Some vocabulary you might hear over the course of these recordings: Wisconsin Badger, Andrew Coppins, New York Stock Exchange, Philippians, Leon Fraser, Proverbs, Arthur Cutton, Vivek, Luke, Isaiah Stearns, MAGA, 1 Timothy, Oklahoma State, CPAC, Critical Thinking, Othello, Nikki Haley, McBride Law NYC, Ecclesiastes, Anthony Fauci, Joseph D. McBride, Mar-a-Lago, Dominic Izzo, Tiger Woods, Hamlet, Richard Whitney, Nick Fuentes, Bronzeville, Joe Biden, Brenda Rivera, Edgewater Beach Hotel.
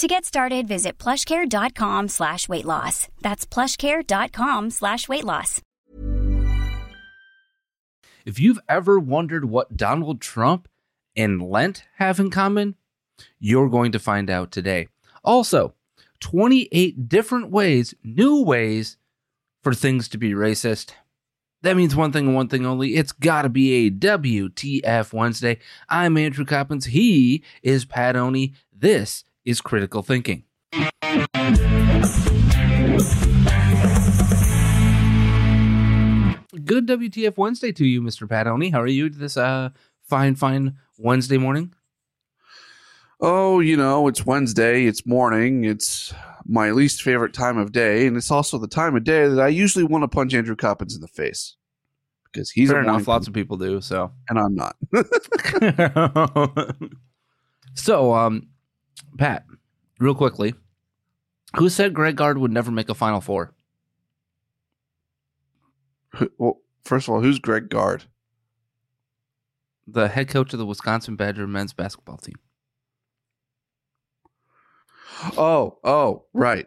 To get started, visit plushcare.com/weightloss. That's plushcare.com/weightloss. If you've ever wondered what Donald Trump and Lent have in common, you're going to find out today. Also, 28 different ways, new ways for things to be racist. That means one thing and one thing only. It's got to be a WTF Wednesday. I'm Andrew Coppins. He is Pat Oney. This is Critical Thinking. Good WTF Wednesday to you, Mr. Pat Oney. How are you this fine Wednesday morning? Oh, you know, it's Wednesday, it's morning, it's my least favorite time of day, and it's also the time of day that I usually want to punch Andrew Coppins in the face. Because he's fair enough, lots of people do, so. And I'm not. So, Pat, real quickly, who said Greg Gard would never make a Final Four? Well, first of all, who's Greg Gard? The head coach of the Wisconsin Badger men's basketball team. Oh, right.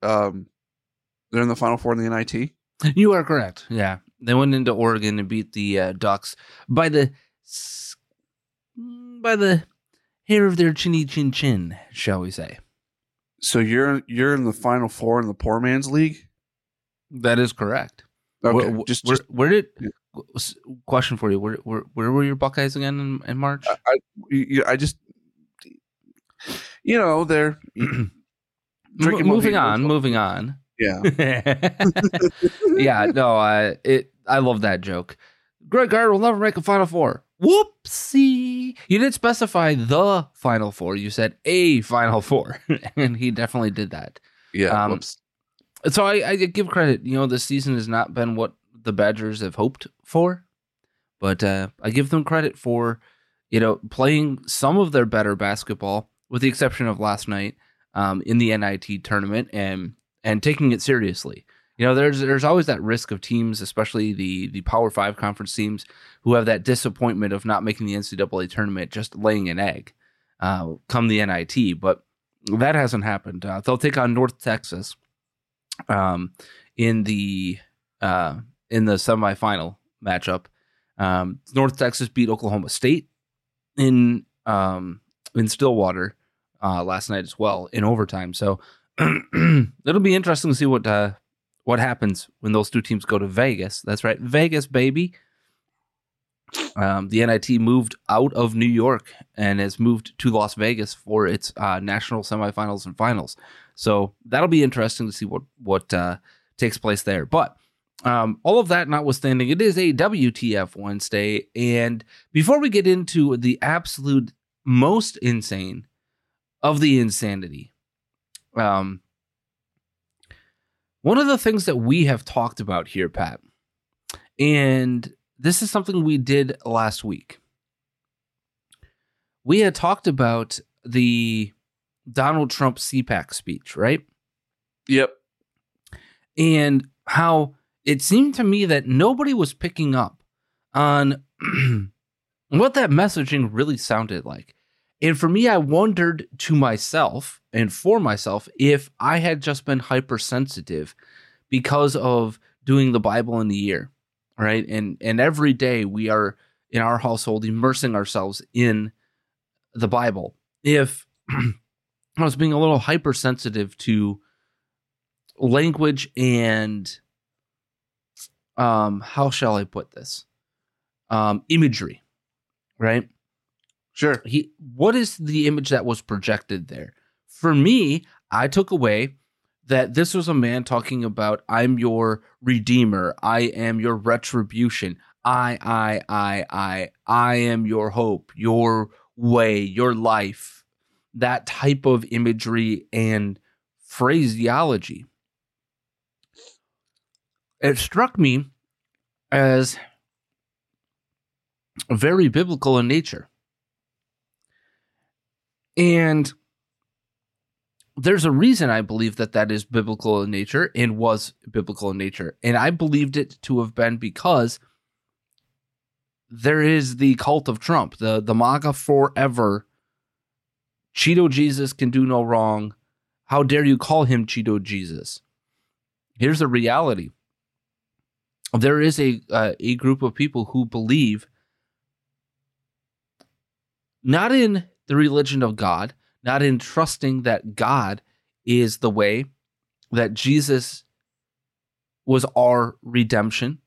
They're in the Final Four in the NIT? You are correct, yeah. They went into Oregon and beat the Ducks by the hair of their chinny chin chin, shall we say. So you're in the Final Four in the poor man's league? That is correct. Okay. Question for you, where were your Buckeyes again in March? They're moving on. Yeah. Yeah, no, I love that joke. Greg Gard will never make a Final Four. Whoopsie. You didn't specify the Final Four. You said a Final Four. And he definitely did that. Yeah. So I give credit. You know, this season has not been what the Badgers have hoped for. But I give them credit for, playing some of their better basketball, with the exception of last night in the NIT tournament and taking it seriously. You know, there's always that risk of teams, especially the Power 5 conference teams, who have that disappointment of not making the NCAA tournament, just laying an egg come the NIT. But that hasn't happened. They'll take on North Texas in the semifinal matchup. North Texas beat Oklahoma State in Stillwater last night as well in overtime. So it'll be interesting to see what happens when those two teams go to Vegas. That's right. Vegas, baby. The NIT moved out of New York and has moved to Las Vegas for its national semifinals and finals. So that'll be interesting to see what takes place there. But all of that notwithstanding, it is a WTF Wednesday. And before we get into the absolute most insane of the insanity, one of the things that we have talked about here, Pat, and this is something we did last week. We had talked about the Donald Trump CPAC speech, right? Yep. And how it seemed to me that nobody was picking up on what that messaging really sounded like. And for me, I wondered to myself and for myself if I had just been hypersensitive because of doing the Bible in the year, right? And every day we are in our household immersing ourselves in the Bible. If I was being a little hypersensitive to language and how shall I put this? Imagery, right? Sure. What is the image that was projected there? For me, I took away that this was a man talking about, I'm your redeemer. I am your retribution. I am your hope, your way, your life. That type of imagery and phraseology. It struck me as very biblical in nature. And there's a reason I believe that is biblical in nature and was biblical in nature. And I believed it to have been because there is the cult of Trump, the MAGA forever. Cheeto Jesus can do no wrong. How dare you call him Cheeto Jesus? Here's the reality. There is a group of people who believe not in the religion of God, not in trusting that God is the way, that Jesus was our redemption,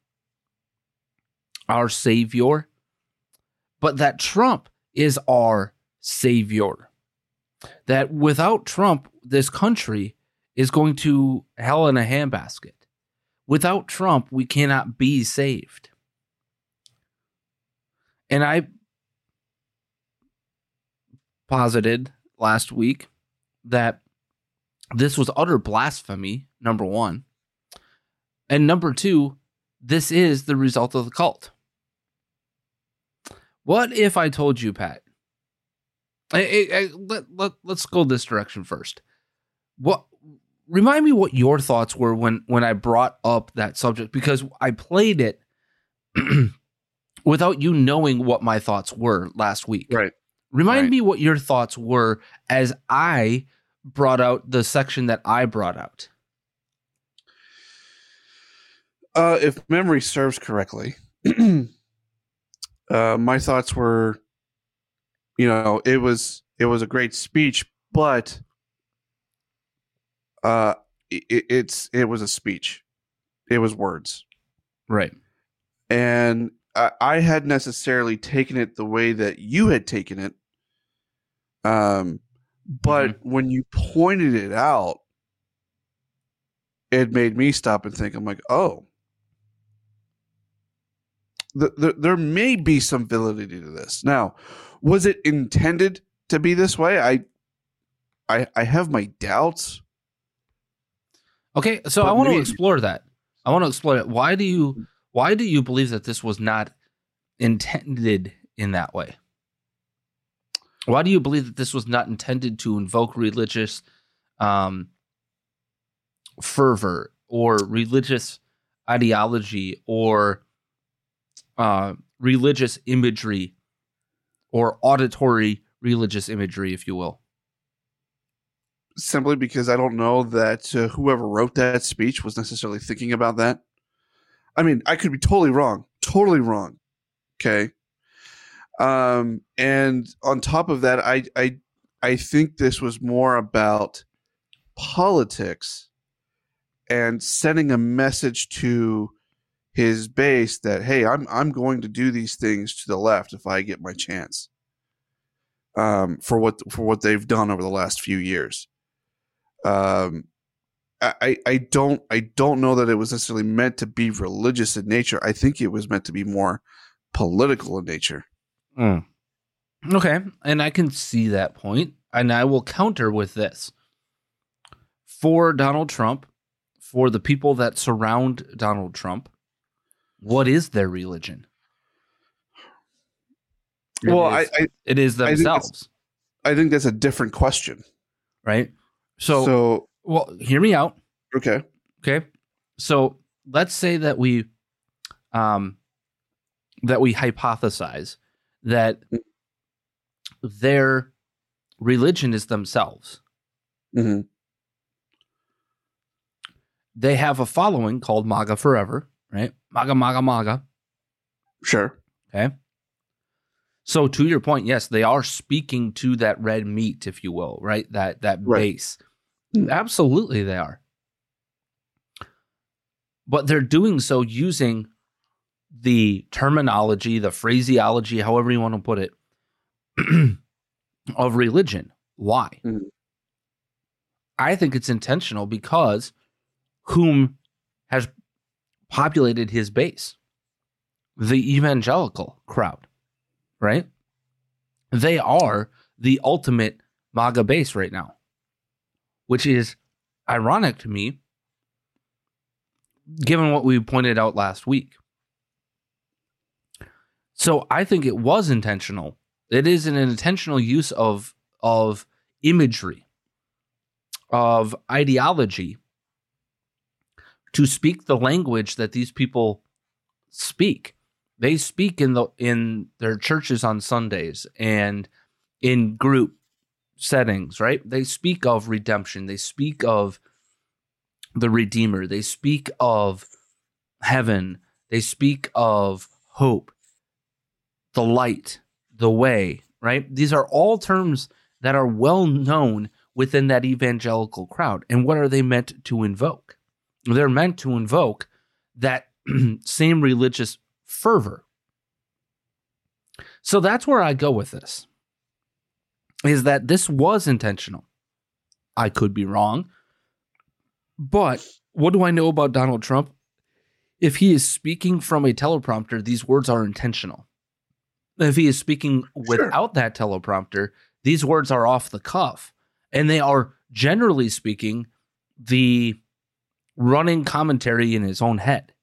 our Savior, but that Trump is our Savior. That without Trump, this country is going to hell in a handbasket. Without Trump, we cannot be saved. And I posited last week that this was utter blasphemy, number one. And number two, this is the result of the cult. What if I told you, Pat? Let's go this direction first. Remind me what your thoughts were when I brought up that subject, because I played it without you knowing what my thoughts were last week. Right. Remind me what your thoughts were as I brought out the section that I brought out. If memory serves correctly, my thoughts were, it was a great speech, but it was a speech. It was words. Right. And I hadn't necessarily taken it the way that you had taken it. But when you pointed it out, it made me stop and think. I'm like, oh, there may be some validity to this. Now, was it intended to be this way? I have my doubts. Okay, so I want to explore that. I want to explore it. Why do you believe that this was not intended in that way? Why do you believe that this was not intended to invoke religious fervor or religious ideology or religious imagery or auditory religious imagery, if you will? Simply because I don't know that whoever wrote that speech was necessarily thinking about that. I mean, I could be totally wrong. Okay. And on top of that, I think this was more about politics and sending a message to his base that, hey, I'm going to do these things to the left if I get my chance. For what they've done over the last few years. I don't know that it was necessarily meant to be religious in nature. I think it was meant to be more political in nature. Mm. Okay, and I can see that point, and I will counter with this. For Donald Trump, for the people that surround Donald Trump, what is their religion? It is themselves. I think that's a different question. Right? So, hear me out. Okay. So let's say that we hypothesize that their religion is themselves. Mm-hmm. They have a following called MAGA Forever, right? MAGA, MAGA, MAGA. Sure. Okay. So to your point, yes, they are speaking to that red meat, if you will, right? That base. Absolutely they are. But they're doing so using the terminology, the phraseology, however you want to put it, of religion. Why? Mm-hmm. I think it's intentional because whom has populated his base? The evangelical crowd, right? They are the ultimate MAGA base right now, which is ironic to me, given what we pointed out last week. So I think it was intentional. It is an intentional use of imagery, of ideology, to speak the language that these people speak. They speak in their churches on Sundays and in group settings, right? They speak of redemption. They speak of the Redeemer. They speak of heaven. They speak of hope, the light, the way, right? These are all terms that are well known within that evangelical crowd. And what are they meant to invoke? They're meant to invoke that same religious fervor. So that's where I go with this, is that this was intentional. I could be wrong, but what do I know about Donald Trump? If he is speaking from a teleprompter, these words are intentional. If he is speaking without that teleprompter, these words are off the cuff, and they are, generally speaking, the running commentary in his own head.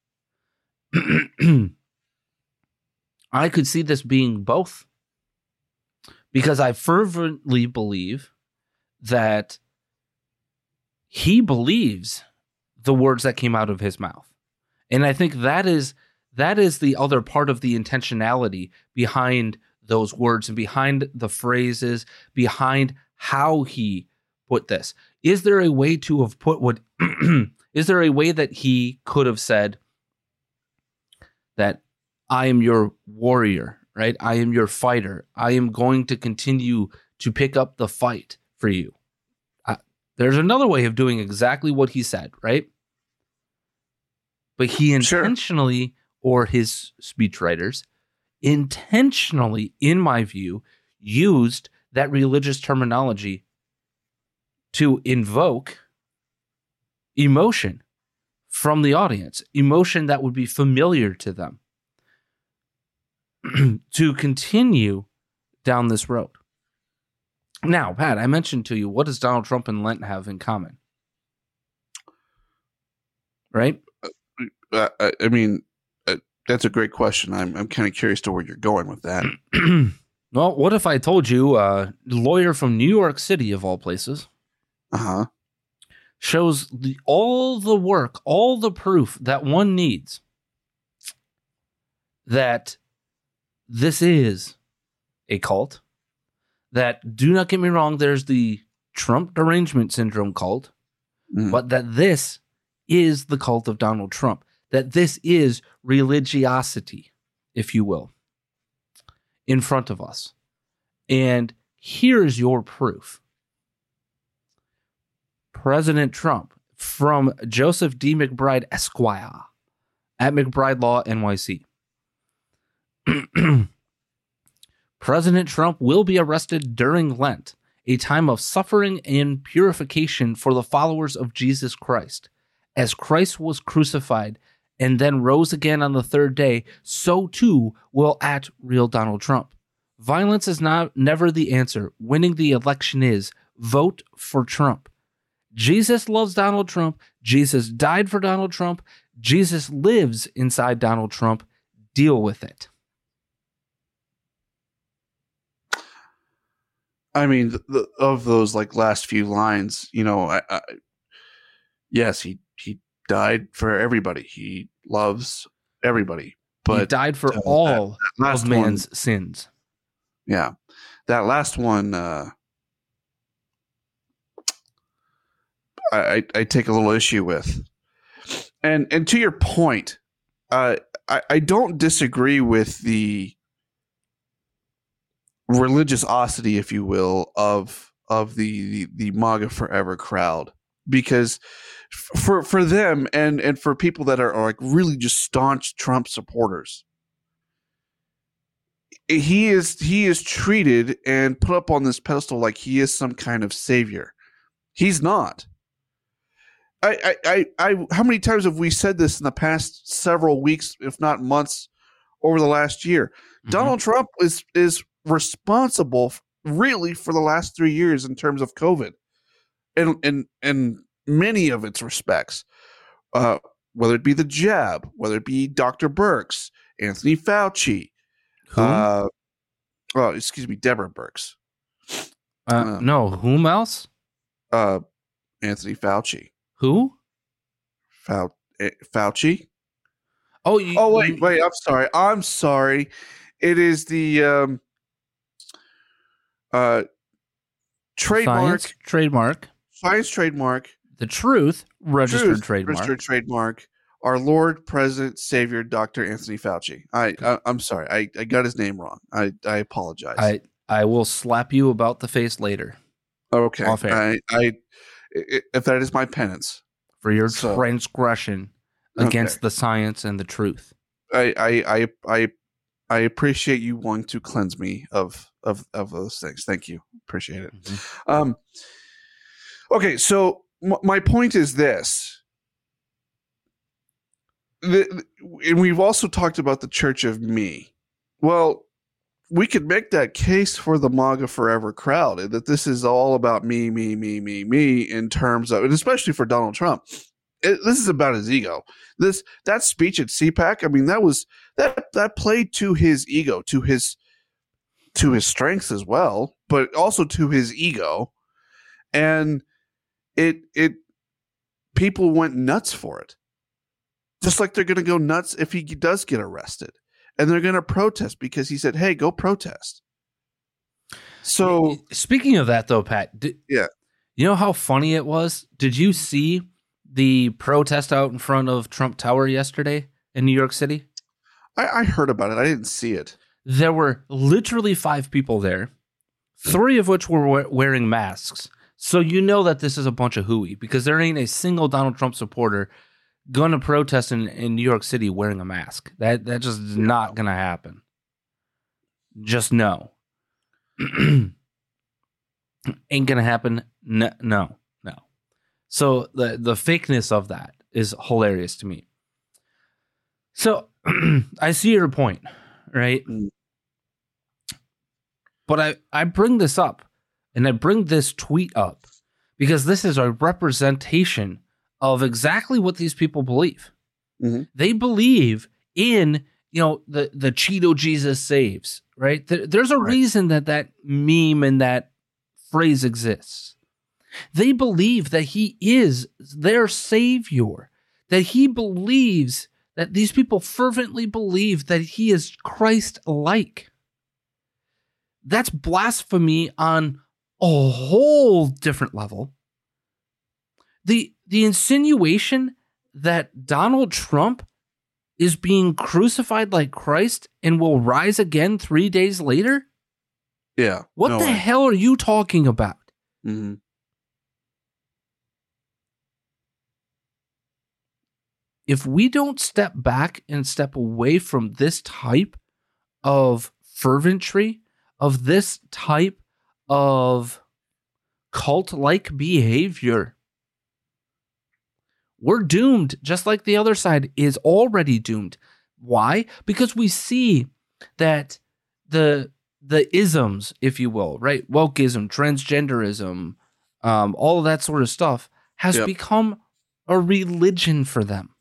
I could see this being both, because I fervently believe that he believes the words that came out of his mouth. And I think that is the other part of the intentionality behind those words and behind the phrases, behind how he put this. Is there a way to have put what is there a way that he could have said that I am your warrior, right? I am your fighter. I am going to continue to pick up the fight for you. There's another way of doing exactly what he said, right? But he intentionally, or his speechwriters, intentionally, in my view, used that religious terminology to invoke emotion from the audience, emotion that would be familiar to them, to continue down this road. Now, Pat, I mentioned to you, what does Donald Trump and Lent have in common? Right? I mean, that's a great question. I'm kind of curious to where you're going with that. Well, what if I told you a lawyer from New York City, of all places, shows all the work, all the proof that one needs that this is a cult? That, do not get me wrong, there's the Trump derangement syndrome cult, but that this is the cult of Donald Trump, that this is religiosity, if you will, in front of us. And here's your proof. President Trump, from Joseph D. McBride, Esquire, at McBride Law NYC. President Trump will be arrested during Lent, a time of suffering and purification for the followers of Jesus Christ. As Christ was crucified and then rose again on the third day, so too will at real Donald Trump. Violence is never the answer. Winning the election is. Vote for Trump. Jesus loves Donald Trump. Jesus died for Donald Trump. Jesus lives inside Donald Trump. Deal with it. I mean, of those last few lines, you know, yes, he died for everybody. He loves everybody. But he died for all of man's sins. Yeah. That last one, I take a little issue with. And to your point, I don't disagree with the religiosity, if you will, of the MAGA Forever crowd, because for them and for people that are like really just staunch Trump supporters, he is treated and put up on this pedestal like he is some kind of savior. He's not. How many times have we said this in the past several weeks, if not months, over the last year? Mm-hmm. Donald Trump is responsible really for the last 3 years in terms of COVID and many of its respects, whether it be the jab, whether it be Dr. Birx, Anthony Fauci, Deborah Birx. Whom else? Anthony Fauci. Who? Fauci. Oh, wait. I'm sorry. It is the science trademark. The truth registered trademark. Our Lord, President, Savior, Dr. Anthony Fauci. I'm sorry. I got his name wrong. I apologize. I will slap you about the face later. Okay. Off air. If that is my penance for your transgression against the science and the truth, I appreciate you wanting to cleanse me of those things. Thank you, appreciate it. Mm-hmm. Okay, so my point is this: and we've also talked about the Church of Me. Well, we could make that case for the MAGA Forever crowd that this is all about me, me, me, me, me in terms of, and especially for Donald Trump, this is about his ego. That speech at CPAC, I mean, that played to his ego, to his strengths as well, but also to his ego, and it people went nuts for it, just like they're going to go nuts if he does get arrested. And they're going to protest because he said, hey, go protest. So speaking of that, though, Pat, you know how funny it was? Did you see the protest out in front of Trump Tower yesterday in New York City? I heard about it. I didn't see it. There were literally 5 people there, 3 of which were wearing masks. So you know that this is a bunch of hooey because there ain't a single Donald Trump supporter going to protest in New York City wearing a mask. That just is not going to happen. Just no. Ain't going to happen. No. So the fakeness of that is hilarious to me. So I see your point, right? But I bring this up, and I bring this tweet up because this is a representation of exactly what these people believe. Mm-hmm. They believe in, the Cheeto Jesus saves, right? There's a reason that meme and that phrase exists. They believe that he is their savior, that he believes that these people fervently believe that he is Christ-like. That's blasphemy on a whole different level. The insinuation that Donald Trump is being crucified like Christ and will rise again 3 days later? Yeah. What the hell are you talking about? Mm-hmm. If we don't step back and step away from this type of ferventry, of this type of cult-like behavior, we're doomed, just like the other side is already doomed. Why? Because we see that the isms, if you will, right? Wokeism, transgenderism, all of that sort of stuff has become a religion for them.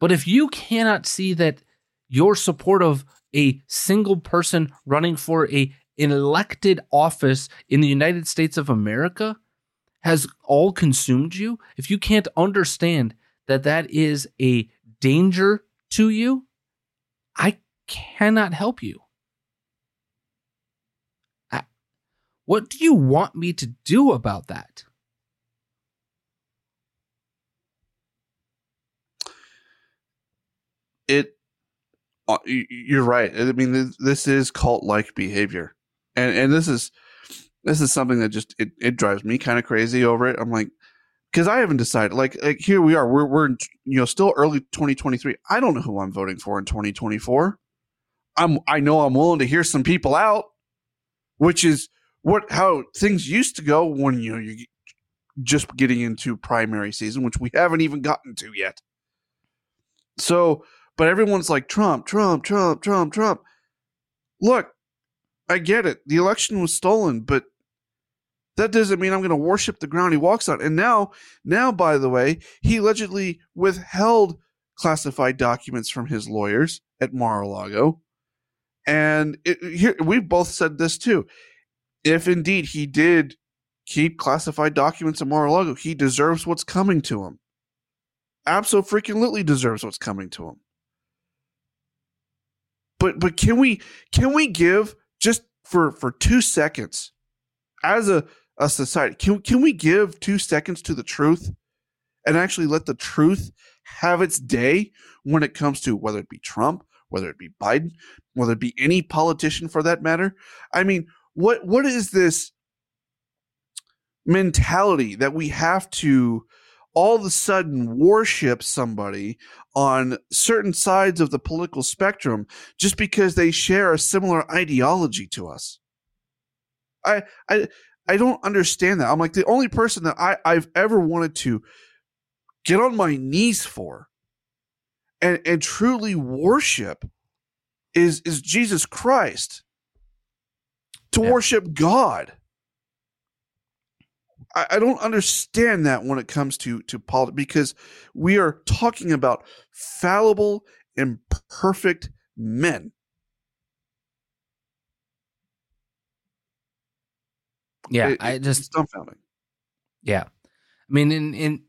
But if you cannot see that your support of a single person running for an elected office in the United States of America has all consumed you, if you can't understand that that is a danger to you, I cannot help you. What do you want me to do about that? You're right. I mean, this is cult-like behavior, and this is something that just it drives me kind of crazy over it. I'm like, because I haven't decided. Like here we are. We're still early 2023. I don't know who I'm voting for in 2024. I know I'm willing to hear some people out, which is how things used to go when you're just getting into primary season, which we haven't even gotten to yet. So. But everyone's like, Trump, Trump, Trump, Trump, Trump. Look, I get it. The election was stolen, but that doesn't mean I'm going to worship the ground he walks on. And now, by the way, he allegedly withheld classified documents from his lawyers at Mar-a-Lago. And we've both said this too. If indeed he did keep classified documents at Mar-a-Lago, he deserves what's coming to him. Absolutely deserves what's coming to him. But can we give, just for 2 seconds, as a society, can we give 2 seconds to the truth and actually let the truth have its day when it comes to whether it be Trump, whether it be Biden, whether it be any politician for that matter? I mean, what is this mentality that we have to all of a sudden worship somebody on certain sides of the political spectrum just because they share a similar ideology to us? I don't understand that. I'm like, the only person that I've ever wanted to get on my knees for and truly worship is Jesus Christ. Worship God. I don't understand that when it comes to politics, because we are talking about fallible, imperfect men. Yeah, it's dumbfounding. Yeah, I mean, in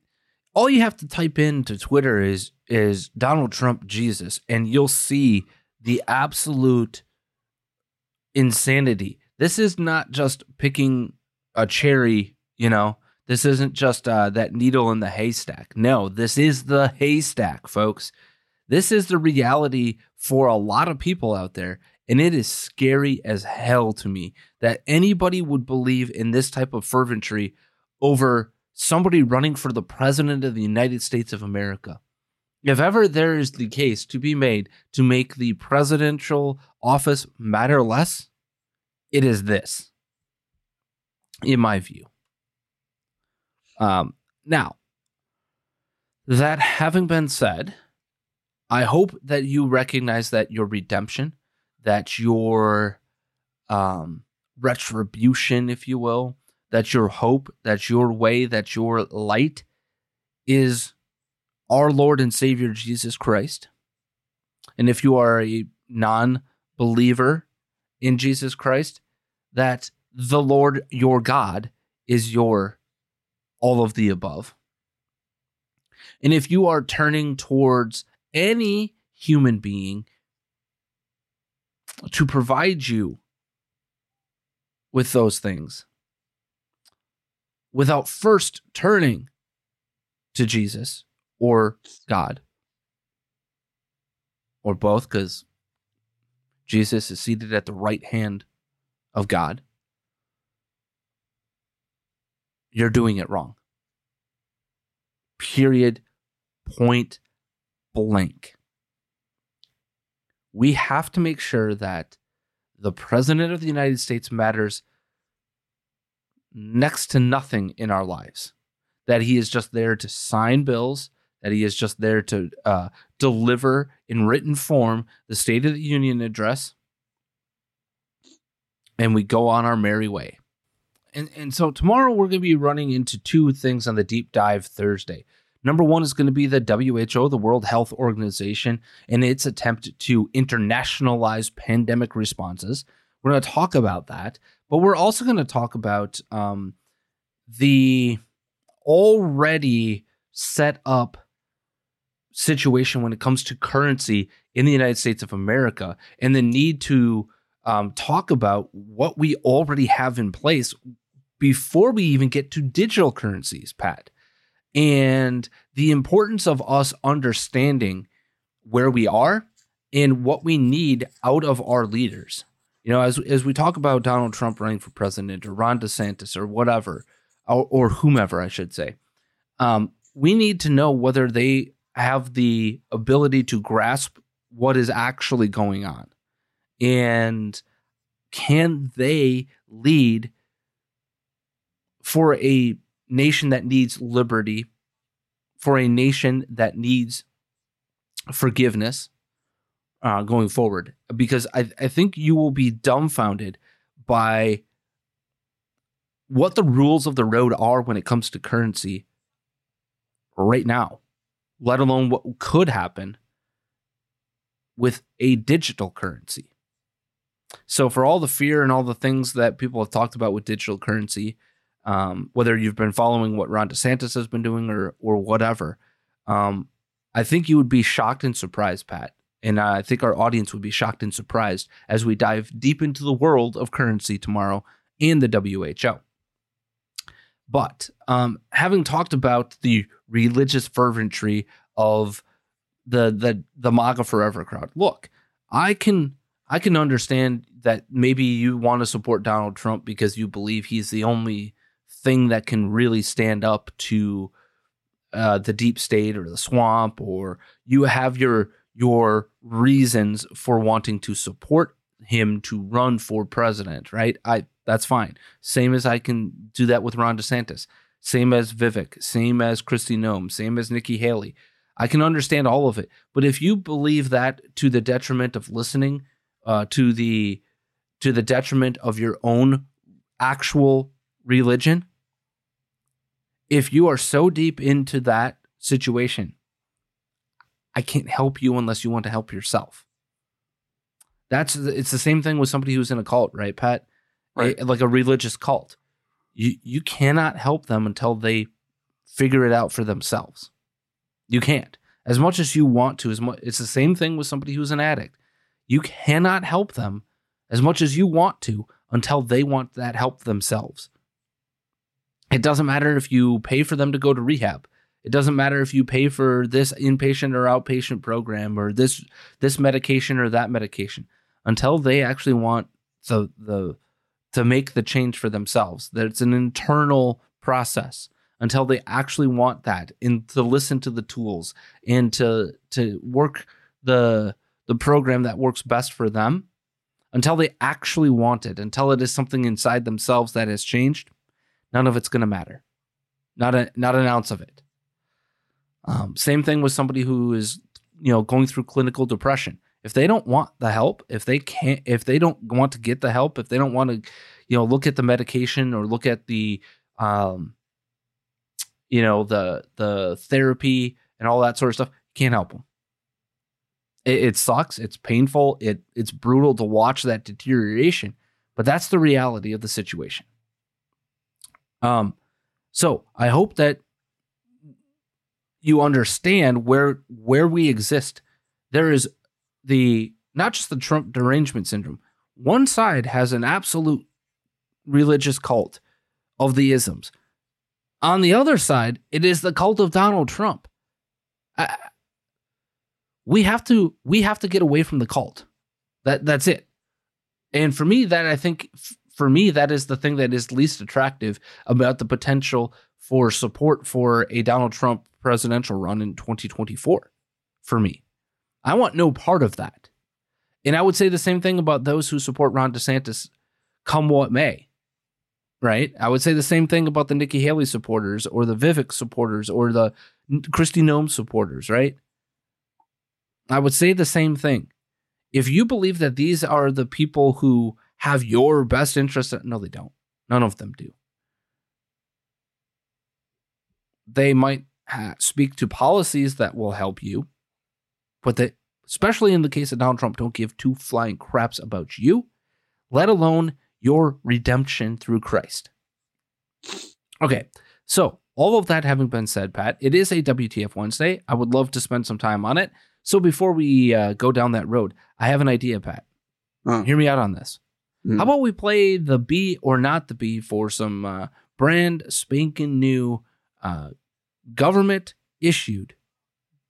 all you have to type into Twitter is Donald Trump Jesus, and you'll see the absolute insanity. This is not just picking a cherry. This isn't just that needle in the haystack. No, this is the haystack, folks. This is the reality for a lot of people out there, and it is scary as hell to me that anybody would believe in this type of ferventry over somebody running for the president of the United States of America. If ever there is the case to be made to make the presidential office matter less, it is this, in my view. Now, that having been said, I hope that you recognize that your redemption, that your retribution, if you will, that your hope, that your way, that your light is our Lord and Savior, Jesus Christ. And if you are a non-believer in Jesus Christ, that the Lord, your God, is your all of the above. And if you are turning towards any human being to provide you with those things without first turning to Jesus or God or both, because Jesus is seated at the right hand of God, you're doing it wrong. Period. Point blank. We have to make sure that the president of the United States matters next to nothing in our lives. That he is just there to sign bills. That he is just there to deliver in written form the State of the Union address. And we go on our merry way. And so tomorrow we're going to be running into two things on the Deep Dive Thursday. Number one is going to be the WHO, the World Health Organization, and its attempt to internationalize pandemic responses. We're going to talk about that, but we're also going to talk about the already set up situation when it comes to currency in the United States of America, and the need to talk about what we already have in place before we even get to digital currencies, Pat, and the importance of us understanding where we are and what we need out of our leaders. You know, as we talk about Donald Trump running for president, or Ron DeSantis, or whatever, or whomever I should say, we need to know whether they have the ability to grasp what is actually going on, and can they lead for a nation that needs liberty, for a nation that needs forgiveness going forward, because I think you will be dumbfounded by what the rules of the road are when it comes to currency right now, let alone what could happen with a digital currency. So for all the fear and all the things that people have talked about with digital currency, whether you've been following what Ron DeSantis has been doing or whatever, I think you would be shocked and surprised, Pat. And I think our audience would be shocked and surprised as we dive deep into the world of currency tomorrow and the WHO. But having talked about the religious ferventry of the MAGA Forever crowd, look, I can understand that maybe you want to support Donald Trump because you believe he's the only thing that can really stand up to the deep state or the swamp, or you have your reasons for wanting to support him to run for president, right? That's fine. Same as I can do that with Ron DeSantis, same as Vivek, same as Kristi Noem, same as Nikki Haley. I can understand all of it. But if you believe that to the detriment of listening, to the detriment of your own actual religion, if you are so deep into that situation, I can't help you unless you want to help yourself. It's the same thing with somebody who's in a cult, right, Pat? Right. Like a religious cult. You cannot help them until they figure it out for themselves. You can't. As much as you want to, it's the same thing with somebody who's an addict. You cannot help them as much as you want to until they want that help themselves. It doesn't matter if you pay for them to go to rehab. It doesn't matter if you pay for this inpatient or outpatient program or this medication or that medication until they actually want to make the change for themselves. That it's an internal process until they actually want that and to listen to the tools and to work the program that works best for them until they actually want it, until it is something inside themselves that has changed. None of it's going to matter. Not an ounce of it. Same thing with somebody who is, going through clinical depression. If they don't want the help, if they don't want to get the help, if they don't want to, look at the medication or look at the, the therapy and all that sort of stuff, can't help them. It sucks. It's painful. It's brutal to watch that deterioration, but that's the reality of the situation. So I hope that you understand where we exist. There is not just the Trump derangement syndrome. One side has an absolute religious cult of the isms. On the other side, it is the cult of Donald Trump. We have to get away from the cult. That's it. And for me, that is the thing that is least attractive about the potential for support for a Donald Trump presidential run in 2024. For me, I want no part of that. And I would say the same thing about those who support Ron DeSantis, come what may. Right? I would say the same thing about the Nikki Haley supporters or the Vivek supporters or the Kristi Noem supporters, right? I would say the same thing. If you believe that these are the people who have your best interest, no, they don't. None of them do. They might speak to policies that will help you, but they, especially in the case of Donald Trump, don't give two flying craps about you, let alone your redemption through Christ. Okay, so All of that having been said, Pat, it is a WTF Wednesday. I would love to spend some time on it. So before we go down that road, I have an idea, Pat. Hear me out on this. How about we play the B or not the B for some brand spanking new government-issued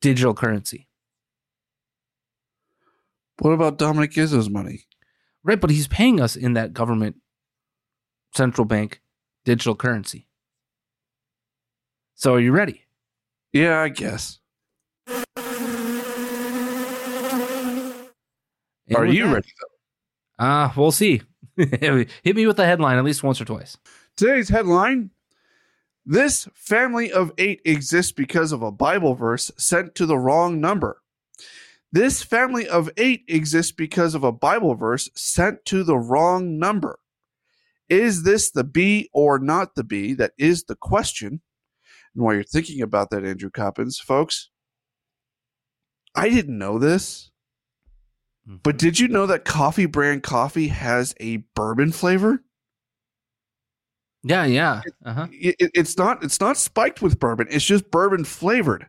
digital currency? What about Dominic Izzo's money? Right, but he's paying us in that government central bank digital currency. So are you ready? Yeah, I guess. And are you ready, though? We'll see. Hit me with the headline at least once or twice. Today's headline: this family of eight exists because of a Bible verse sent to the wrong number. This family of eight exists because of a Bible verse sent to the wrong number. Is this the B or not the B? That is the question. And while you're thinking about that, Andrew Coppins, folks, I didn't know this. But did you know that Coffee Brand Coffee has a bourbon flavor? Yeah. Uh-huh. It's not spiked with bourbon. It's just bourbon flavored.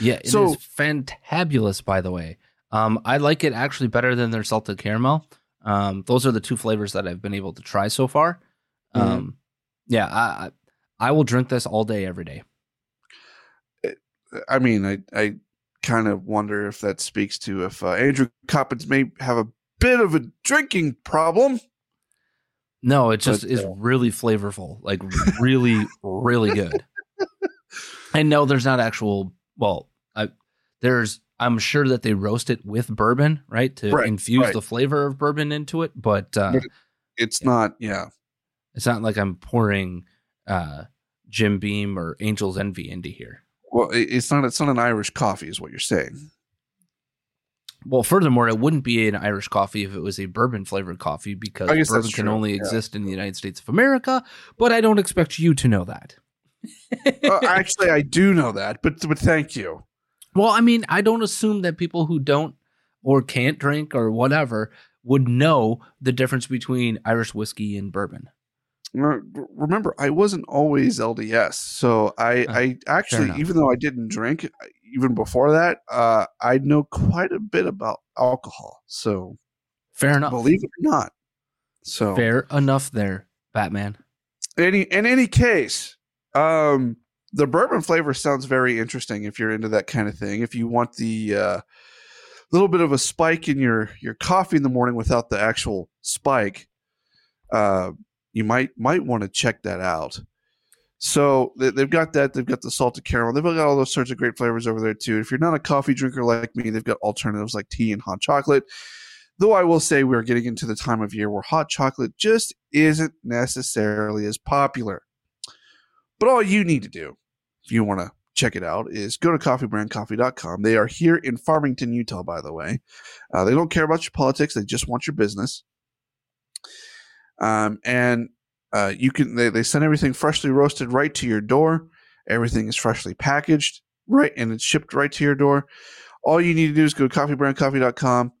Yeah, it is fantabulous, by the way. I like it actually better than their salted caramel. Those are the two flavors that I've been able to try so far. Yeah, I will drink this all day, every day. I mean, I kind of wonder if that speaks to if Andrew Coppins may have a bit of a drinking problem. No, it just is really flavorful, like really, really good. And no, there's not actual. Well, I'm sure that they roast it with bourbon, right, to infuse the flavor of bourbon into it. But it's not like I'm pouring Jim Beam or Angel's Envy into here. Well, it's not an Irish coffee is what you're saying. Well, furthermore, it wouldn't be an Irish coffee if it was a bourbon-flavored coffee, because bourbon can only exist in the United States of America, but I don't expect you to know that. Actually, I do know that, but thank you. Well, I mean, I don't assume that people who don't or can't drink or whatever would know the difference between Irish whiskey and bourbon. Remember, I wasn't always LDS, so I actually, even though I didn't drink, even before that, I know quite a bit about alcohol. So fair enough. Believe it or not. So fair enough there, Batman. In any case, the bourbon flavor sounds very interesting if you're into that kind of thing. If you want the little bit of a spike in your coffee in the morning without the actual spike, you might want to check that out. So they've got that. They've got the salted caramel. They've got all those sorts of great flavors over there, too. If you're not a coffee drinker like me, they've got alternatives like tea and hot chocolate. Though I will say we're getting into the time of year where hot chocolate just isn't necessarily as popular. But all you need to do, if you want to check it out, is go to coffeebrandcoffee.com. They are here in Farmington, Utah, by the way. They don't care about your politics. They just want your business. They send everything freshly roasted right to your door. Everything is freshly packaged, right, and it's shipped right to your door. All you need to do is go to coffeebrandcoffee.com,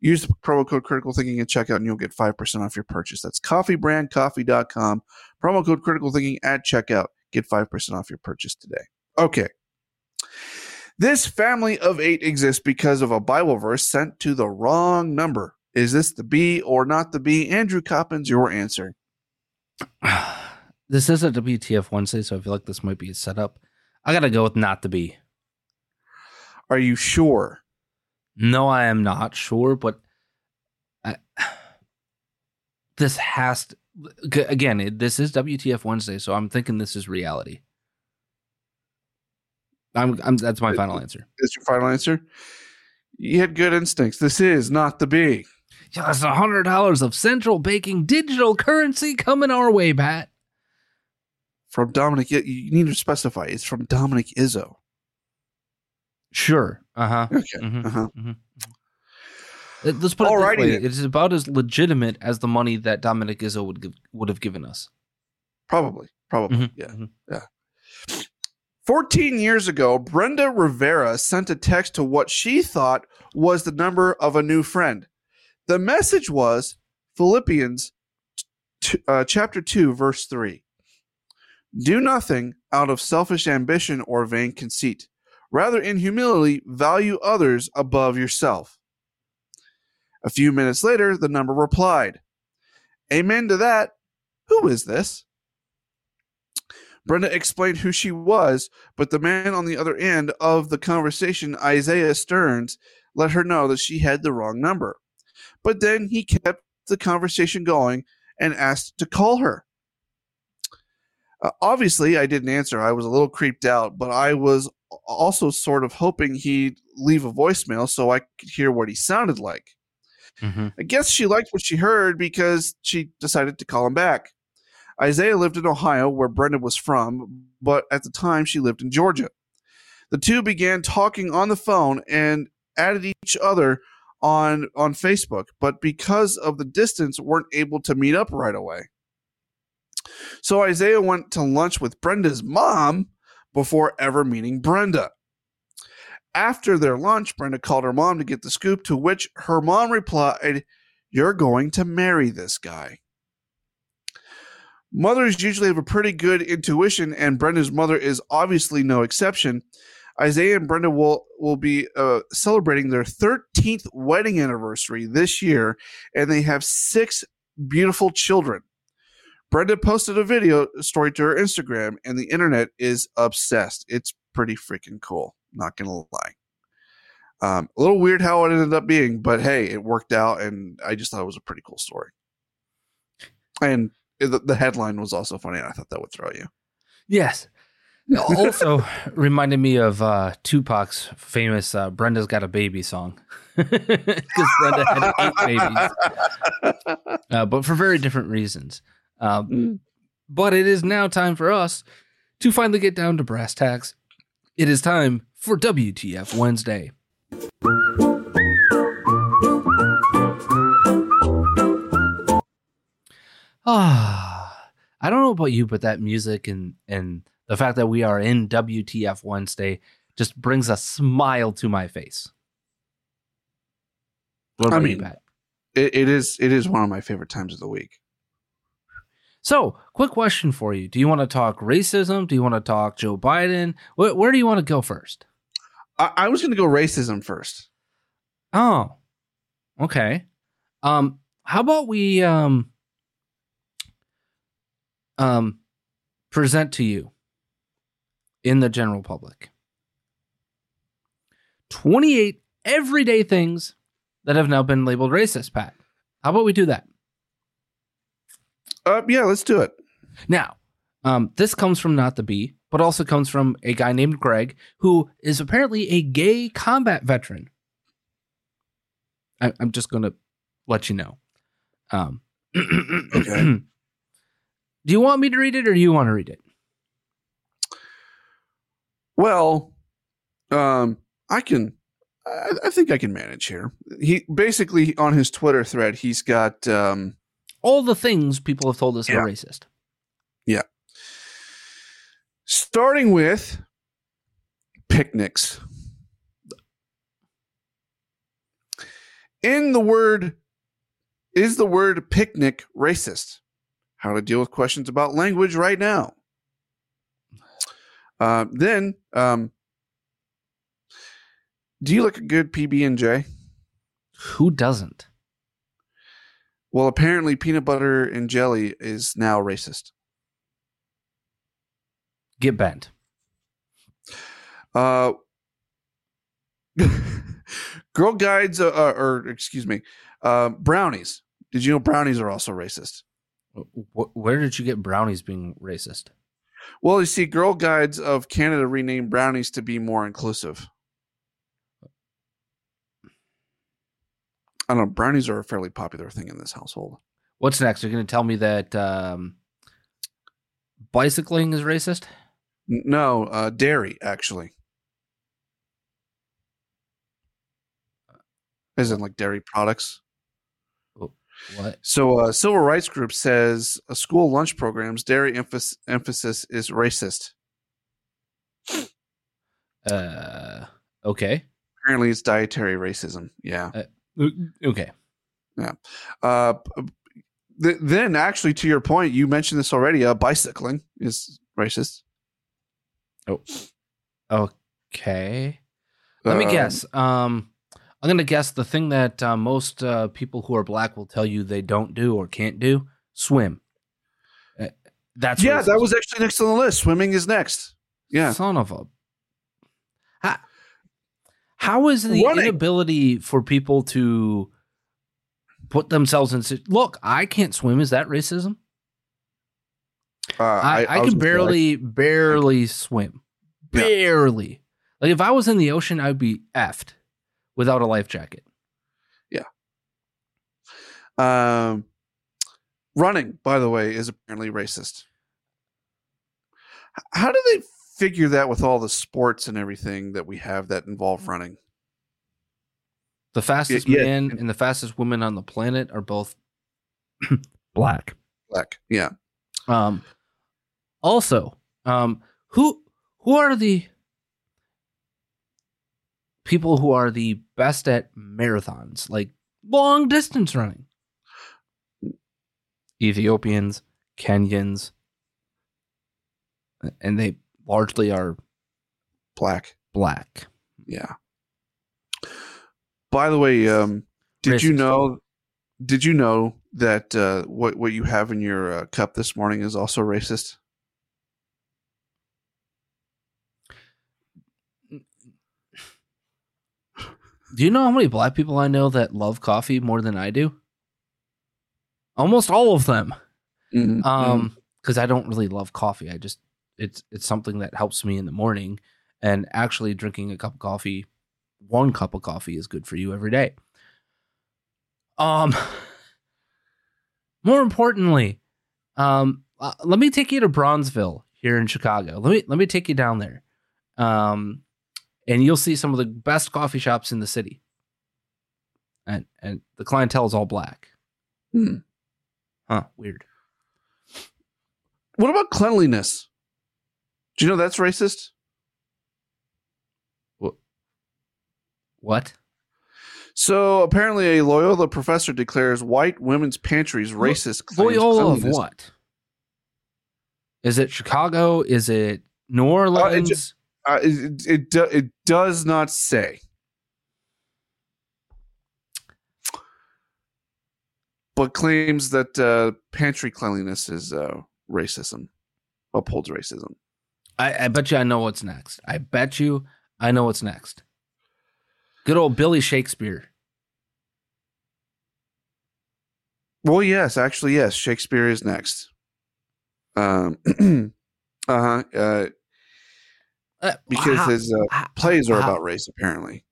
use the promo code Critical Thinking at checkout, and you'll get 5% off your purchase. That's coffeebrandcoffee.com, promo code Critical Thinking at checkout. Get 5% off your purchase today. Okay. This family of eight exists because of a Bible verse sent to the wrong number. Is this the B or not the B? Andrew Coppins, your answer. This is a WTF Wednesday, so I feel like this might be a setup. I got to go with not the B. Are you sure? No, I am not sure, but this has to... Again, this is WTF Wednesday, so I'm thinking this is reality. That's my final answer. Is your final answer? You had good instincts. This is not the B. Just $100 of central banking digital currency coming our way, Pat. From Dominic, you need to specify. It's from Dominic Izzo. Sure. Uh-huh. Okay. Mm-hmm. Uh-huh. Mm-hmm. Let's put it this way. It is about as legitimate as the money that Dominic Izzo would have given us. Probably. Mm-hmm. Yeah. Mm-hmm. Yeah. 14 years ago, Brenda Rivera sent a text to what she thought was the number of a new friend. The message was Philippians chapter 2, verse 3. Do nothing out of selfish ambition or vain conceit. Rather, in humility, value others above yourself. A few minutes later, the number replied, Amen to that. Who is this? Brenda explained who she was, but the man on the other end of the conversation, Isaiah Stearns, let her know that she had the wrong number. But then he kept the conversation going and asked to call her. Obviously, I didn't answer. I was a little creeped out, but I was also sort of hoping he'd leave a voicemail so I could hear what he sounded like. Mm-hmm. I guess she liked what she heard because she decided to call him back. Isaiah lived in Ohio, where Brenda was from, but at the time she lived in Georgia. The two began talking on the phone and added each other on Facebook, but because of the distance, weren't able to meet up right away. So Isaiah went to lunch with Brenda's mom before ever meeting Brenda. After their lunch, Brenda called her mom to get the scoop, to which her mom replied, "You're going to marry this guy." Mothers usually have a pretty good intuition, and Brenda's mother is obviously no exception. Isaiah and Brenda will be celebrating their 13th wedding anniversary this year, and they have 6 beautiful children. Brenda posted a video story to her Instagram, and the internet is obsessed. It's pretty freaking cool. Not going to lie. A little weird how it ended up being, but hey, it worked out, and I just thought it was a pretty cool story. And the headline was also funny, and I thought that would throw you. Yes. Also reminded me of Tupac's famous Brenda's Got a Baby song. Because Brenda had 8 babies. But for very different reasons. But it is now time for us to finally get down to brass tacks. It is time for WTF Wednesday. I don't know about you, but that music and the fact that we are in WTF Wednesday just brings a smile to my face. I mean, it is one of my favorite times of the week. So, quick question for you. Do you want to talk racism? Do you want to talk Joe Biden? Where do you want to go first? I was going to go racism first. Oh, okay. How about we present to you in the general public 28 everyday things that have now been labeled racist, Pat. How about we do that? Yeah, let's do it. Now, this comes from Not the Bee, but also comes from a guy named Greg, who is apparently a gay combat veteran. I'm just going to let you know. Okay. Do you want me to read it, or do you want to read it? Well, I can. I think I can manage here. He basically, on his Twitter thread, he's got all the things people have told us are racist. Yeah. Starting with picnics. Is the word picnic racist? How to deal with questions about language right now. Then, do you like a good PB&J? Who doesn't? Well, apparently peanut butter and jelly is now racist. Get bent. Girl Guides, brownies. Did you know brownies are also racist? Where did you get brownies being racist? Well, you see, Girl Guides of Canada renamed brownies to be more inclusive. I don't know. Brownies are a fairly popular thing in this household. What's next? You're going to tell me that bicycling is racist? No, dairy, actually. As in, like, dairy products. What? So, civil rights group says a school lunch program's dairy emphasis is racist. Okay. Apparently, it's dietary racism. Yeah. Okay. Yeah. Then, actually, to your point, you mentioned this already. Bicycling is racist. Oh, okay. Let me guess. I'm going to guess the thing that most people who are black will tell you they don't do or can't do: swim. That's yeah. That was actually next on the list. Swimming is next. Yeah. Son of a. How is the inability for people to put themselves in? Look, I can't swim. Is that racism? I can barely swim. Yeah. Barely. Like if I was in the ocean, I'd be effed without a life jacket. Yeah. Running, by the way, is apparently racist. How do they figure that with all the sports and everything that we have that involve running? The fastest man and the fastest woman on the planet are both black. Black, yeah. Also, who are the people who are the best at marathons, like long distance running? Ethiopians, Kenyans, and they largely are black. Black. Yeah. By the way, did you know that what you have in your cup this morning is also racist? Do you know how many black people I know that love coffee more than I do? Almost all of them. Mm-hmm. Because I don't really love coffee. I just it's something that helps me in the morning, and actually drinking a cup of coffee, one cup of coffee is good for you every day. More importantly, let me take you to Bronzeville here in Chicago. Let me take you down there. And you'll see some of the best coffee shops in the city. And the clientele is all black. Hmm. Huh, weird. What about cleanliness? Do you know that's racist? What? So apparently a Loyola professor declares white women's pantries racist. Loyola of what? Is it Chicago? Is it New Orleans? It does not say. But claims that pantry cleanliness is racism, upholds racism. I bet you I know what's next. I bet you I know what's next. Good old Billy Shakespeare. Well, yes, actually, yes. Shakespeare is next. Because his plays are about race, apparently.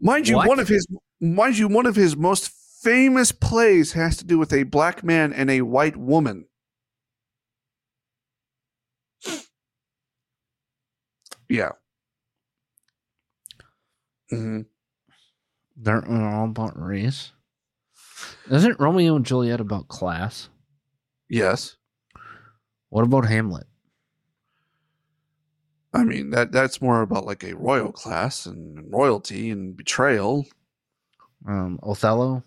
Mind you, one of his most famous plays has to do with a black man and a white woman. Yeah. Mm-hmm. They're all about race. Isn't Romeo and Juliet about class? Yes. What about Hamlet? I mean, that's more about like a royal class and royalty and betrayal. Othello.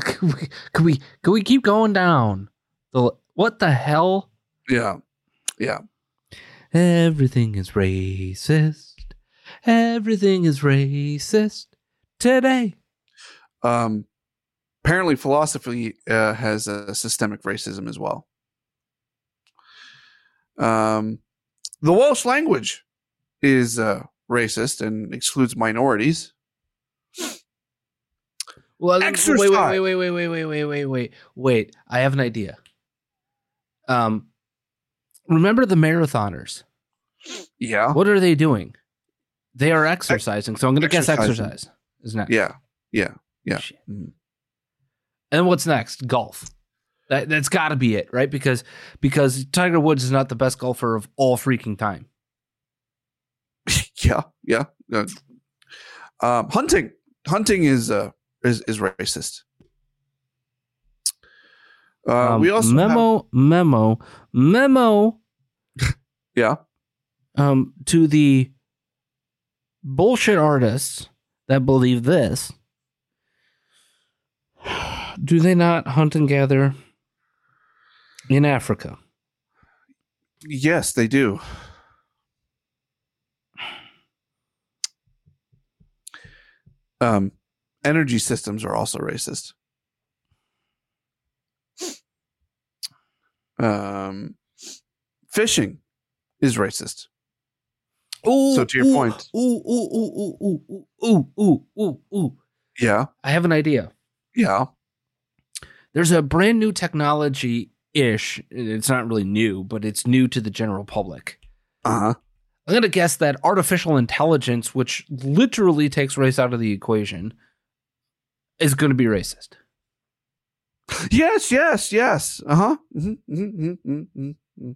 Could we keep going down? What the hell? Yeah. Yeah. Everything is racist. Everything is racist today. Apparently, philosophy has a systemic racism as well. The Welsh language is racist and excludes minorities. Well, wait. I have an idea. Remember the marathoners? Yeah. What are they doing? They are exercising. So I'm going to guess exercise is next. Yeah. Mm-hmm. And what's next? Golf. That's got to be it, right? Because Tiger Woods is not the best golfer of all freaking time. Yeah. Hunting is racist. We also memo. Yeah. To the bullshit artists that believe this, do they not hunt and gather in Africa. Yes, they do. Energy systems are also racist. Fishing is racist. Ooh, so to your point. Yeah. I have an idea. Yeah. There's a brand new technology-ish. It's not really new, but it's new to the general public. Uh-huh. I'm going to guess that artificial intelligence, which literally takes race out of the equation, is going to be racist. Yes, yes, yes. Uh-huh. Mm-hmm, mm-hmm, mm-hmm,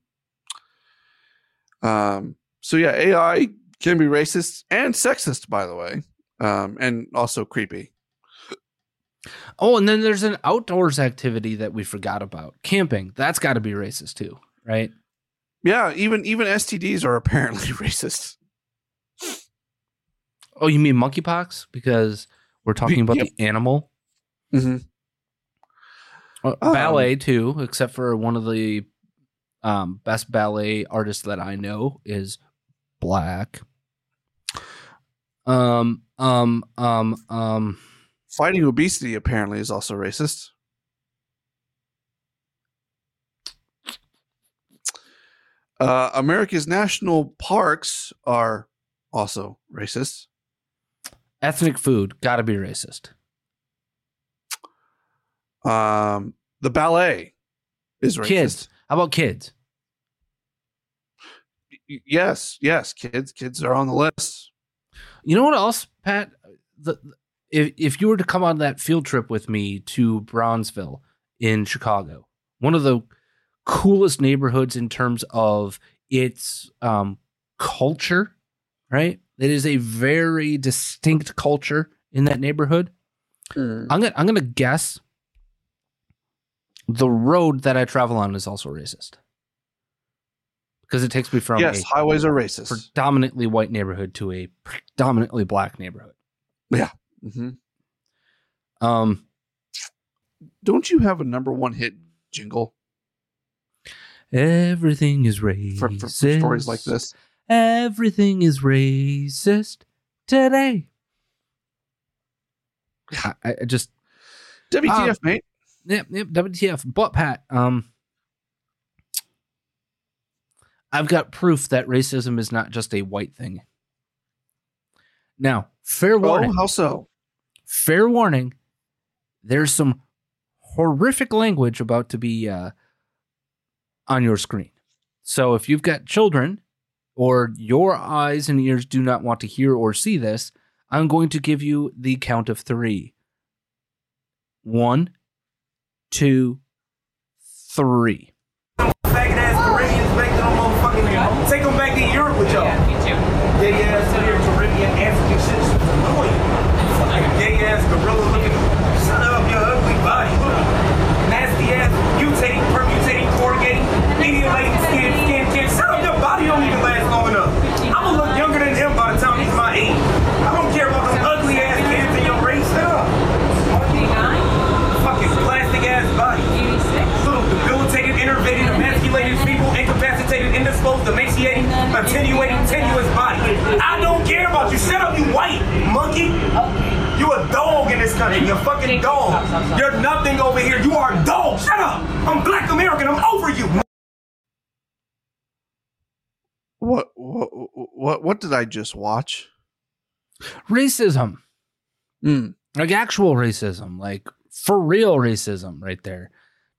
mm-hmm. So yeah, AI can be racist and sexist, by the way, and also creepy. Oh, and then there's an outdoors activity that we forgot about. Camping. That's got to be racist too, right? Yeah, even STDs are apparently racist. Oh, you mean monkeypox? Because we're talking about the animal? Mm-hmm. Ballet too, except for one of the best ballet artists that I know is black. Fighting obesity apparently is also racist. America's national parks are also racist. Ethnic food, gotta be racist. The ballet is racist. Kids. How about kids? Yes, yes, kids. Kids are on the list. You know what else, Pat? If you were to come on that field trip with me to Bronzeville in Chicago, one of the coolest neighborhoods in terms of its culture, right? It is a very distinct culture in that neighborhood. Mm. I'm gonna guess the road that I travel on is also racist because it takes me from highways are racist, predominantly white neighborhood to a predominantly black neighborhood. Yeah. Mm-hmm. Don't you have a number one hit jingle? Everything is racist. For stories like this. Everything is racist today. I just WTF, mate. Yep, WTF. But Pat, I've got proof that racism is not just a white thing. Now, fair warning. Oh, how so? Fair warning. There's some horrific language about to be on your screen. So if you've got children or your eyes and ears do not want to hear or see this, I'm going to give you the count of 3. 1, 2, 3. Faggot ass Caribbeans, make them motherfucking nigga. Take them back to Europe with y'all. Yeah, me too. Gay ass Caribbean African shit is annoying. Like a gay ass gorilla looking. Shut up, your ugly body. Nasty ass mutating, permutating, corrugating, medium-laden skin. Shut up, your body don't even last long enough. I'm gonna look younger than him by the time he's my age. I don't care about them ugly ass kids in your race. Shut up. 49? Fucking plastic ass body. 86? Little debilitated, enervated, emasculated people, incapacitated, indisposed, emaciated, attenuated, tenuous body. I don't care about you. Shut up, you white monkey. Okay. You a dog in this country. You're a fucking dog. You're nothing over here. You are a dog. Shut up. I'm black American. I'm over you. What did I just watch? Racism. Mm. Like actual racism. Like for real racism right there.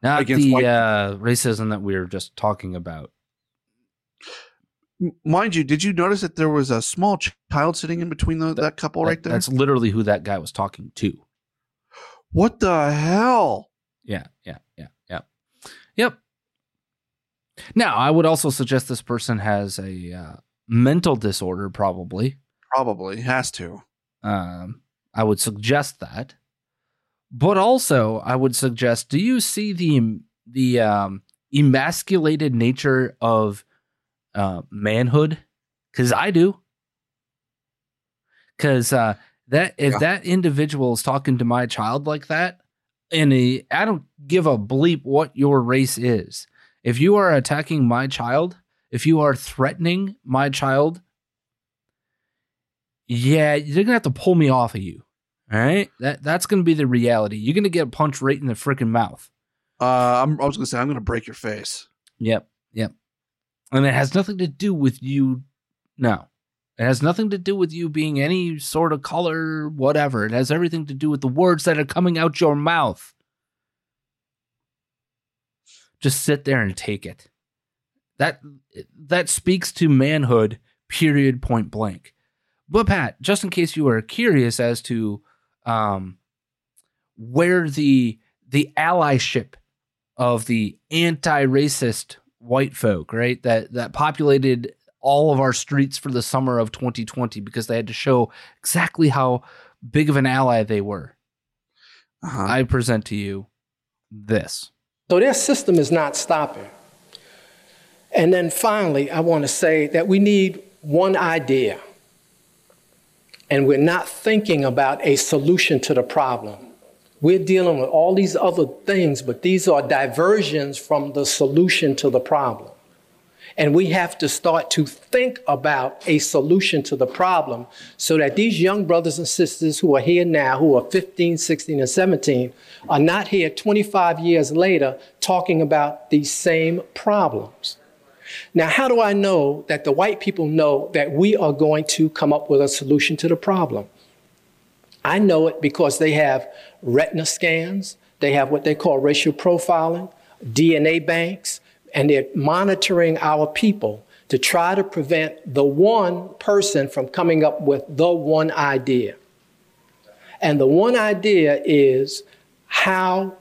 Not against the racism that we were just talking about. Mind you, did you notice that there was a small child sitting in between that couple right there? That's literally who that guy was talking to. What the hell? Yeah. Yep. Now, I would also suggest this person has a mental disorder, probably. Probably. Has to. I would suggest that. But also, I would suggest, do you see the emasculated nature of manhood? Because I do. Because that individual is talking to my child like that, and I don't give a bleep what your race is. If you are attacking my child, if you are threatening my child, yeah, you're going to have to pull me off of you. All right? That's going to be the reality. You're going to get punched right in the freaking mouth. I was going to say, I'm going to break your face. Yep. And it has nothing to do with you. No. It has nothing to do with you being any sort of color, whatever. It has everything to do with the words that are coming out your mouth. Just sit there and take it. That speaks to manhood, period, point blank. But Pat, just in case you were curious as to where the allyship of the anti-racist white folk, right, that populated all of our streets for the summer of 2020 because they had to show exactly how big of an ally they were. Uh-huh. I present to you this. So their system is not stopping. And then finally, I want to say that we need one idea. And we're not thinking about a solution to the problem. We're dealing with all these other things, but these are diversions from the solution to the problem. And we have to start to think about a solution to the problem so that these young brothers and sisters who are here now, who are 15, 16, and 17, are not here 25 years later talking about these same problems. Now, how do I know that the white people know that we are going to come up with a solution to the problem? I know it because they have retina scans, they have what they call racial profiling, DNA banks, and they're monitoring our people to try to prevent the one person from coming up with the one idea. And the one idea is how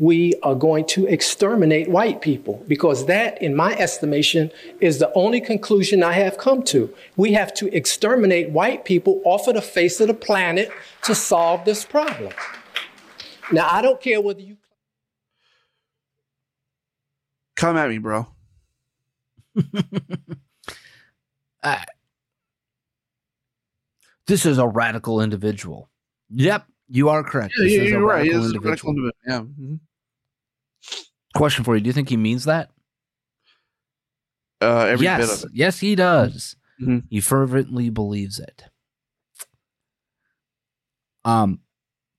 we are going to exterminate white people, because that, in my estimation, is the only conclusion I have come to. We have to exterminate white people off of the face of the planet to solve this problem. Now, I don't care whether you... Come at me, bro. This is a radical individual. Yep, you are correct. Yeah, this is a radical individual. Yeah. Mm-hmm. Question for you. Do you think he means that? Every bit of it. Yes, he does. Mm-hmm. He fervently believes it.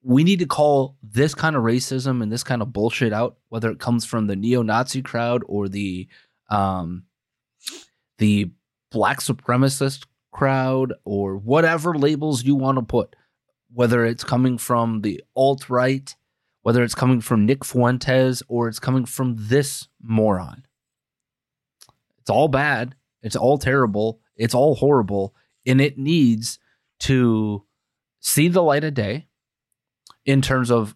We need to call this kind of racism and this kind of bullshit out, whether it comes from the neo-Nazi crowd or the black supremacist crowd or whatever labels you want to put, whether it's coming from the alt-right, whether it's coming from Nick Fuentes, or it's coming from this moron. It's all bad. It's all terrible. It's all horrible. And it needs to see the light of day in terms of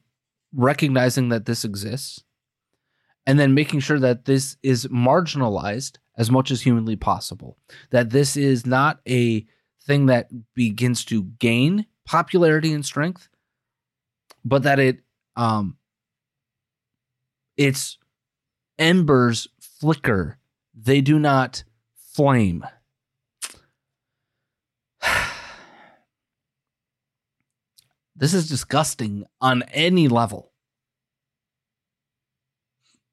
recognizing that this exists and then making sure that this is marginalized as much as humanly possible, that this is not a thing that begins to gain popularity and strength, but that it its embers flicker. They do not flame. This is disgusting on any level,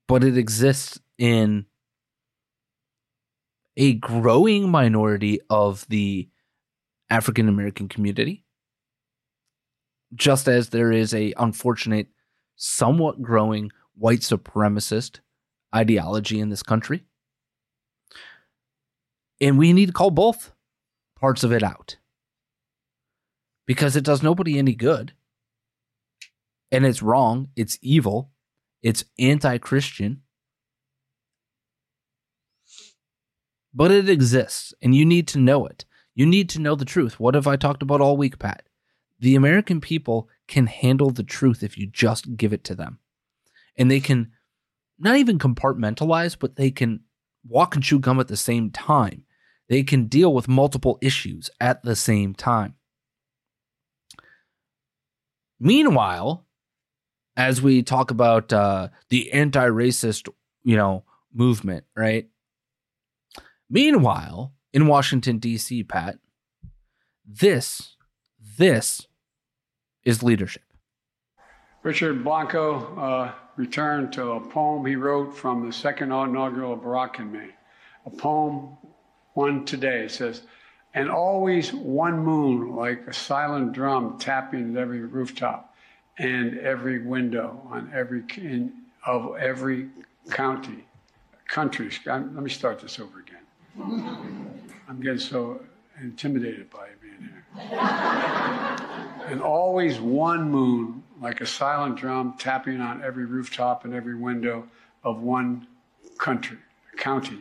but it exists in a growing minority of the African American community, just as there is a unfortunate, somewhat growing white supremacist ideology in this country. And we need to call both parts of it out, because it does nobody any good. And it's wrong. It's evil. It's anti-Christian. But it exists, and you need to know it. You need to know the truth. What have I talked about all week, Pat? The American people can handle the truth if you just give it to them. And they can not even compartmentalize, but they can walk and chew gum at the same time. They can deal with multiple issues at the same time. Meanwhile, as we talk about the anti-racist, movement, right? Meanwhile, in Washington, D.C., Pat, this is leadership. Richard Blanco returned to a poem he wrote from the second inaugural of Barack and me. A poem, one today, it says, and always one moon like a silent drum tapping at every rooftop and every window on every county, country. Let me start this over again. I'm getting so intimidated by being here. And always one moon like a silent drum tapping on every rooftop and every window of one country, county.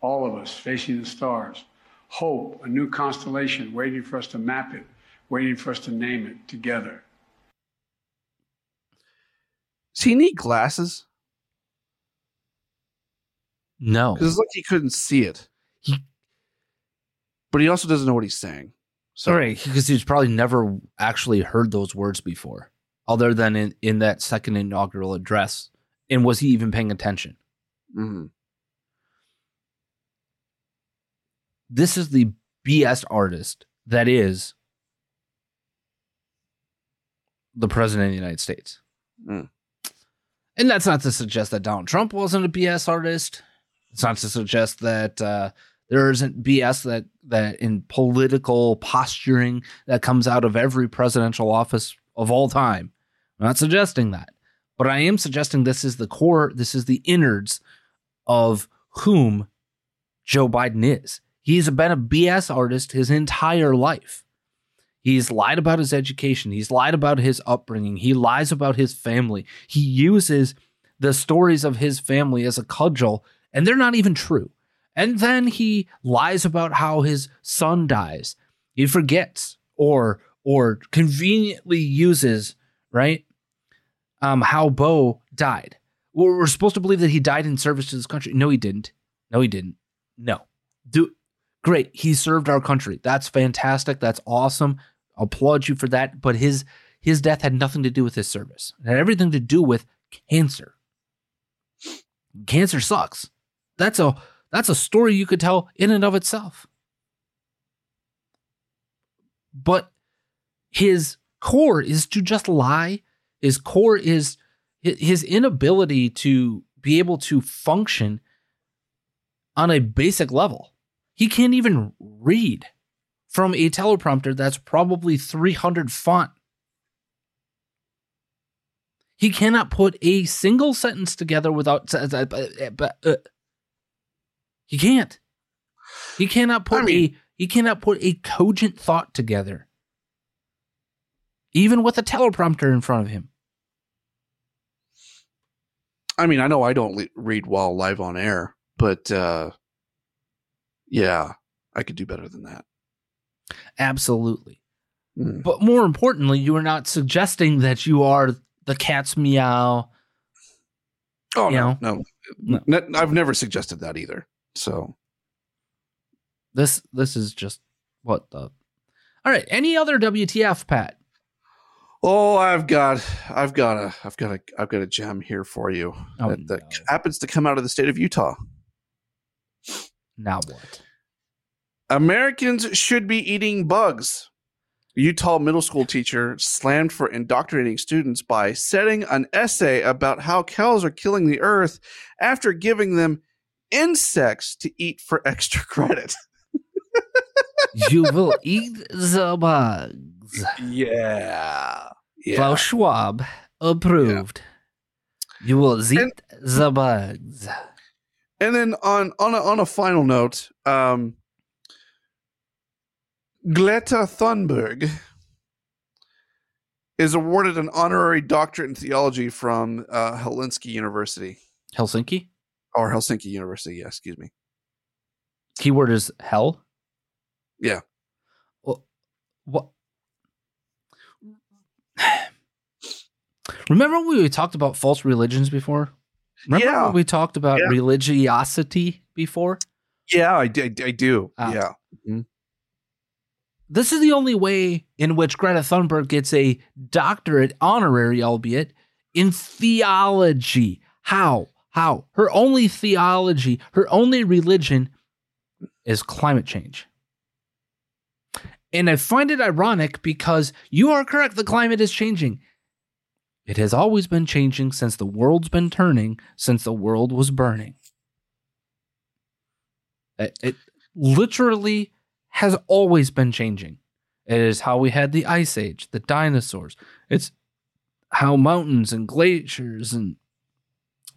All of us facing the stars. Hope, a new constellation, waiting for us to map it, waiting for us to name it together. Does he need glasses? No. Because it's like he couldn't see it. But he also doesn't know what he's saying. Sorry, because he's probably never actually heard those words before, other than in that second inaugural address. And was he even paying attention? Mm-hmm. This is the BS artist that is the president of the United States. Mm. And that's not to suggest that Donald Trump wasn't a BS artist. It's not to suggest that there isn't BS that in political posturing that comes out of every presidential office of all time. I'm not suggesting that. But I am suggesting this is the core, this is the innards of whom Joe Biden is. He's been a BS artist his entire life. He's lied about his education. He's lied about his upbringing. He lies about his family. He uses the stories of his family as a cudgel, and they're not even true. And then he lies about how his son dies. He forgets or conveniently uses, right, how Beau died. We're supposed to believe that he died in service to this country. No, he didn't. No, he didn't. No. Great. He served our country. That's fantastic. That's awesome. I applaud you for that. But his death had nothing to do with his service. It had everything to do with cancer. Cancer sucks. That's a story you could tell in and of itself. But his core is to just lie. His core is his inability to be able to function on a basic level. He can't even read from a teleprompter that's probably 300 font. He cannot put a single sentence together without... He can't. He cannot put a cogent thought together, even with a teleprompter in front of him. I mean, I know I don't read while live on air, but... Yeah, I could do better than that. Absolutely. Mm. But more importantly, you are not suggesting that you are the cat's meow. Oh, no. I've never suggested that either. So this is just what the... All right. Any other WTF, Pat? Oh, I've got a gem here for you that happens to come out of the state of Utah. Now what? Americans should be eating bugs. Utah middle school teacher slammed for indoctrinating students by setting an essay about how cows are killing the earth after giving them insects to eat for extra credit. You will eat the bugs. Yeah. Klaus Schwab approved. Yeah. You will eat the bugs. And then on a final note, Greta Thunberg is awarded an honorary doctorate in theology from Helsinki University. Helsinki? Or Helsinki University, yeah, excuse me. Keyword is hell? Yeah. Well, what? Remember when we talked about false religions before? Remember when we talked about religiosity before? Yeah, I do. Yeah. Mm-hmm. This is the only way in which Greta Thunberg gets a doctorate, honorary, albeit, in theology. How? Her only theology, her only religion is climate change. And I find it ironic because you are correct. The climate is changing. It has always been changing since the world's been turning, since the world was burning. It literally has always been changing. It is how we had the Ice Age, the dinosaurs. It's how mountains and glaciers and,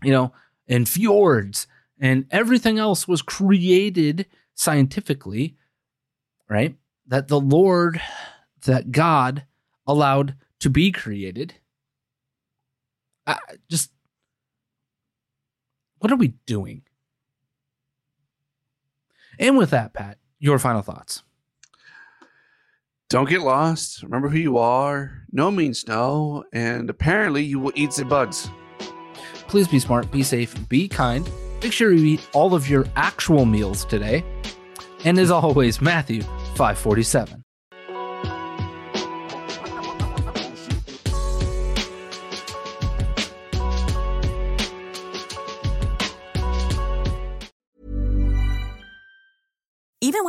and fjords and everything else was created scientifically, right? That the Lord, that God allowed to be created. What are we doing? And with that, Pat, your final thoughts. Don't get lost. Remember who you are. No means no. And apparently you will eat the bugs. Please be smart, be safe, be kind. Make sure you eat all of your actual meals today. And as always, Matthew 5:47. Even